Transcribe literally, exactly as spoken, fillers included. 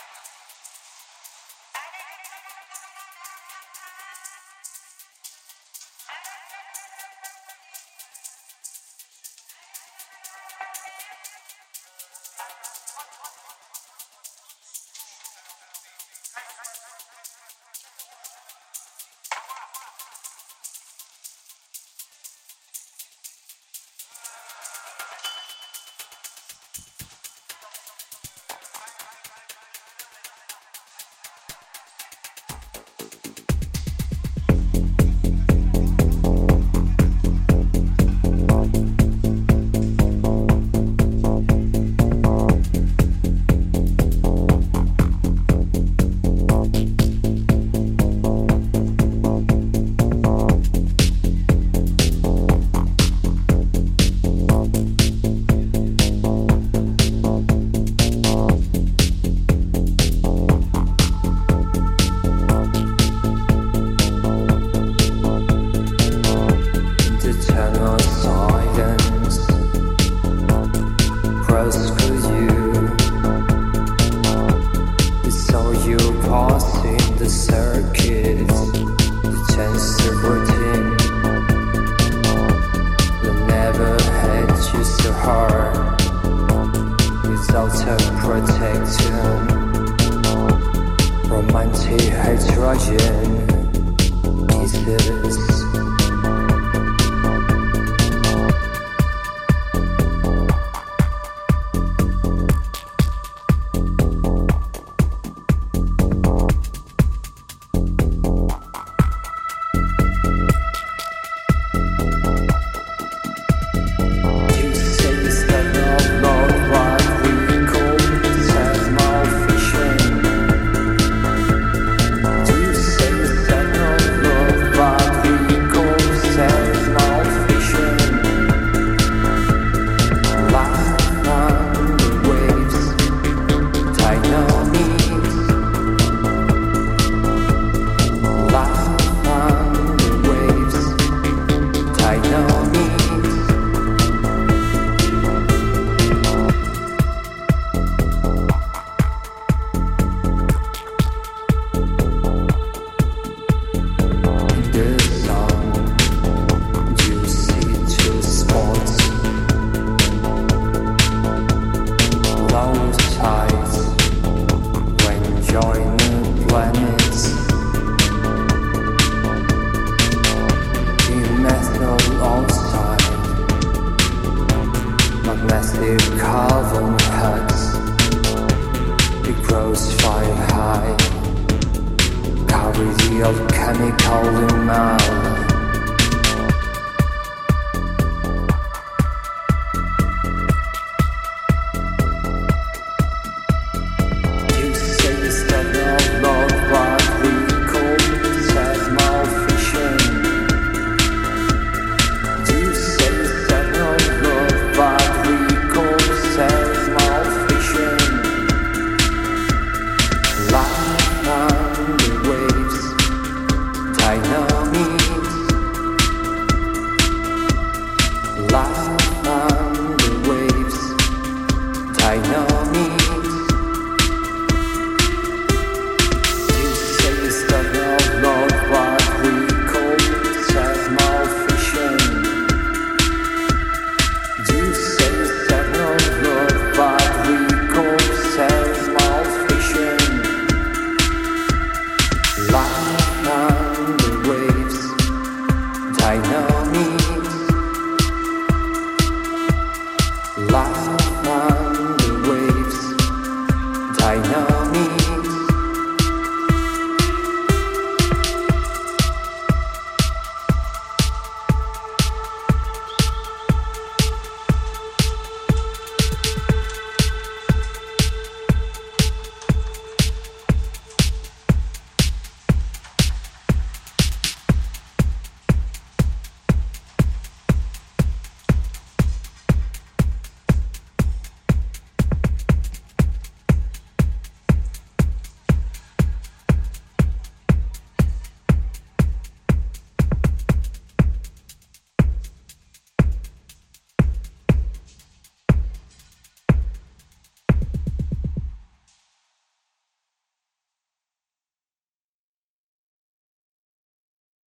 High, carry the alchemical in mind.